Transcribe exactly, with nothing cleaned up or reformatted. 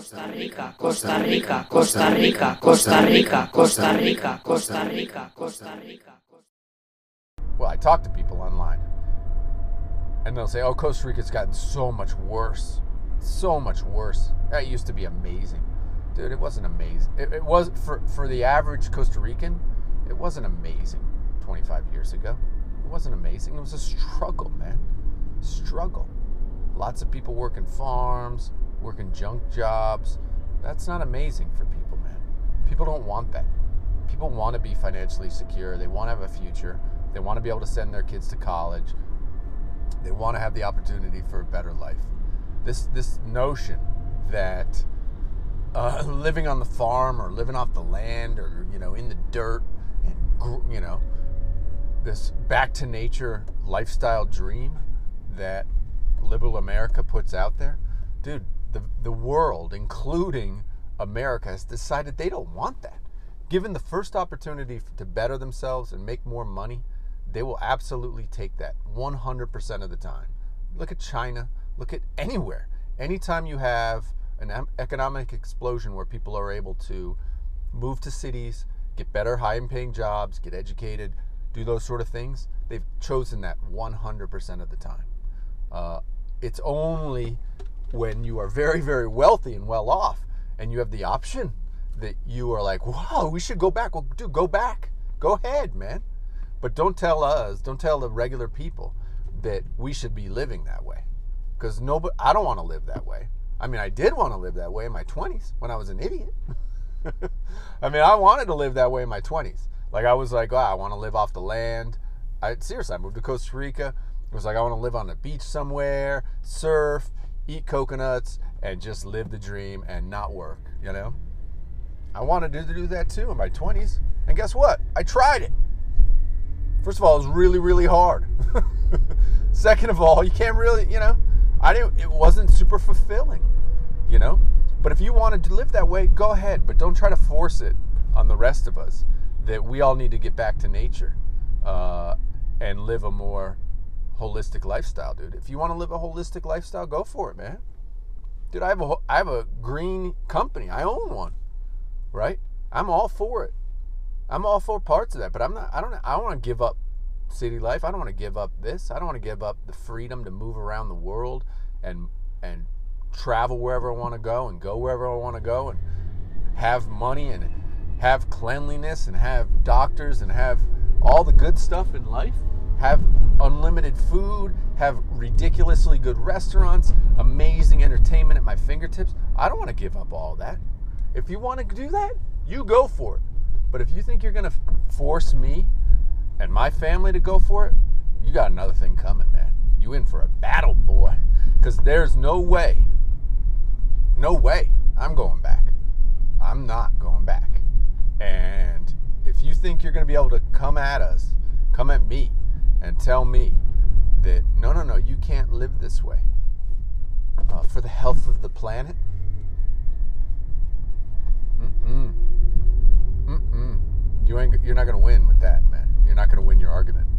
Costa Rica, Costa Rica, Costa Rica, Costa Rica, Costa Rica, Costa Rica, Costa Rica. Well, I talk to people online, and they'll say, oh, Costa Rica's gotten so much worse, so much worse. That used to be amazing. Dude, it wasn't amazing. It, it was, for, for the average Costa Rican, it wasn't amazing twenty-five years ago. It wasn't amazing. It was a struggle, man. Struggle. Lots of people working farms, working junk jobs. That's not amazing for people, man. People don't want that. People want to be financially secure. They want to have a future. They want to be able to send their kids to college. They want to have the opportunity for a better life. This this notion that uh, living on the farm or living off the land or, you know, in the dirt and, you know, this back to nature lifestyle dream that liberal America puts out there, dude, the, the world, including America, has decided they don't want that. Given the first opportunity to better themselves and make more money, they will absolutely take that one hundred percent of the time. Look at China. Look at anywhere. Anytime you have an economic explosion where people are able to move to cities, get better, high-paying jobs, get educated, do those sort of things, they've chosen that one hundred percent of the time. Uh, it's only when you are very, very wealthy and well off and you have the option that you are like, wow, we should go back. Well, dude, go back. Go ahead, man. But don't tell us, don't tell the regular people that we should be living that way. Because nobody, I don't want to live that way. I mean, I did want to live that way in my twenties when I was an idiot. I mean, I wanted to live that way in my twenties. Like, I was like, oh, I want to live off the land. I, seriously, I moved to Costa Rica. It was like, I want to live on a beach somewhere, surf, eat coconuts, and just live the dream and not work, you know? I wanted to do that too in my twenties. And guess what? I tried it. First of all, it was really, really hard. Second of all, you can't really, you know, I didn't, it wasn't super fulfilling, you know? But if you wanted to live that way, go ahead. But don't try to force it on the rest of us that we all need to get back to nature uh, and live a more holistic lifestyle, dude. If you want to live a holistic lifestyle, go for it, man. Dude, I have a I have a green company. I own one, right? I'm all for it. I'm all for parts of that, but I'm not. I don't. I don't want to give up city life. I don't want to give up this. I don't want to give up the freedom to move around the world and and travel wherever I want to go and go wherever I want to go and have money and have cleanliness and have doctors and have all the good stuff in life. Have unlimited food, have ridiculously good restaurants, amazing entertainment at my fingertips. I don't want to give up all that. If you want to do that, you go for it. But if you think you're going to force me and my family to go for it, you got another thing coming, man. You in for a battle, boy. Because there's no way, no way I'm going back. I'm not going back. And if you think you're going to be able to come at us, come at me, and tell me that, no, no, no, you can't live this way uh, for the health of the planet. Mm-mm. Mm-mm. You ain't, you're not going to win with that, man. You're not going to win your argument.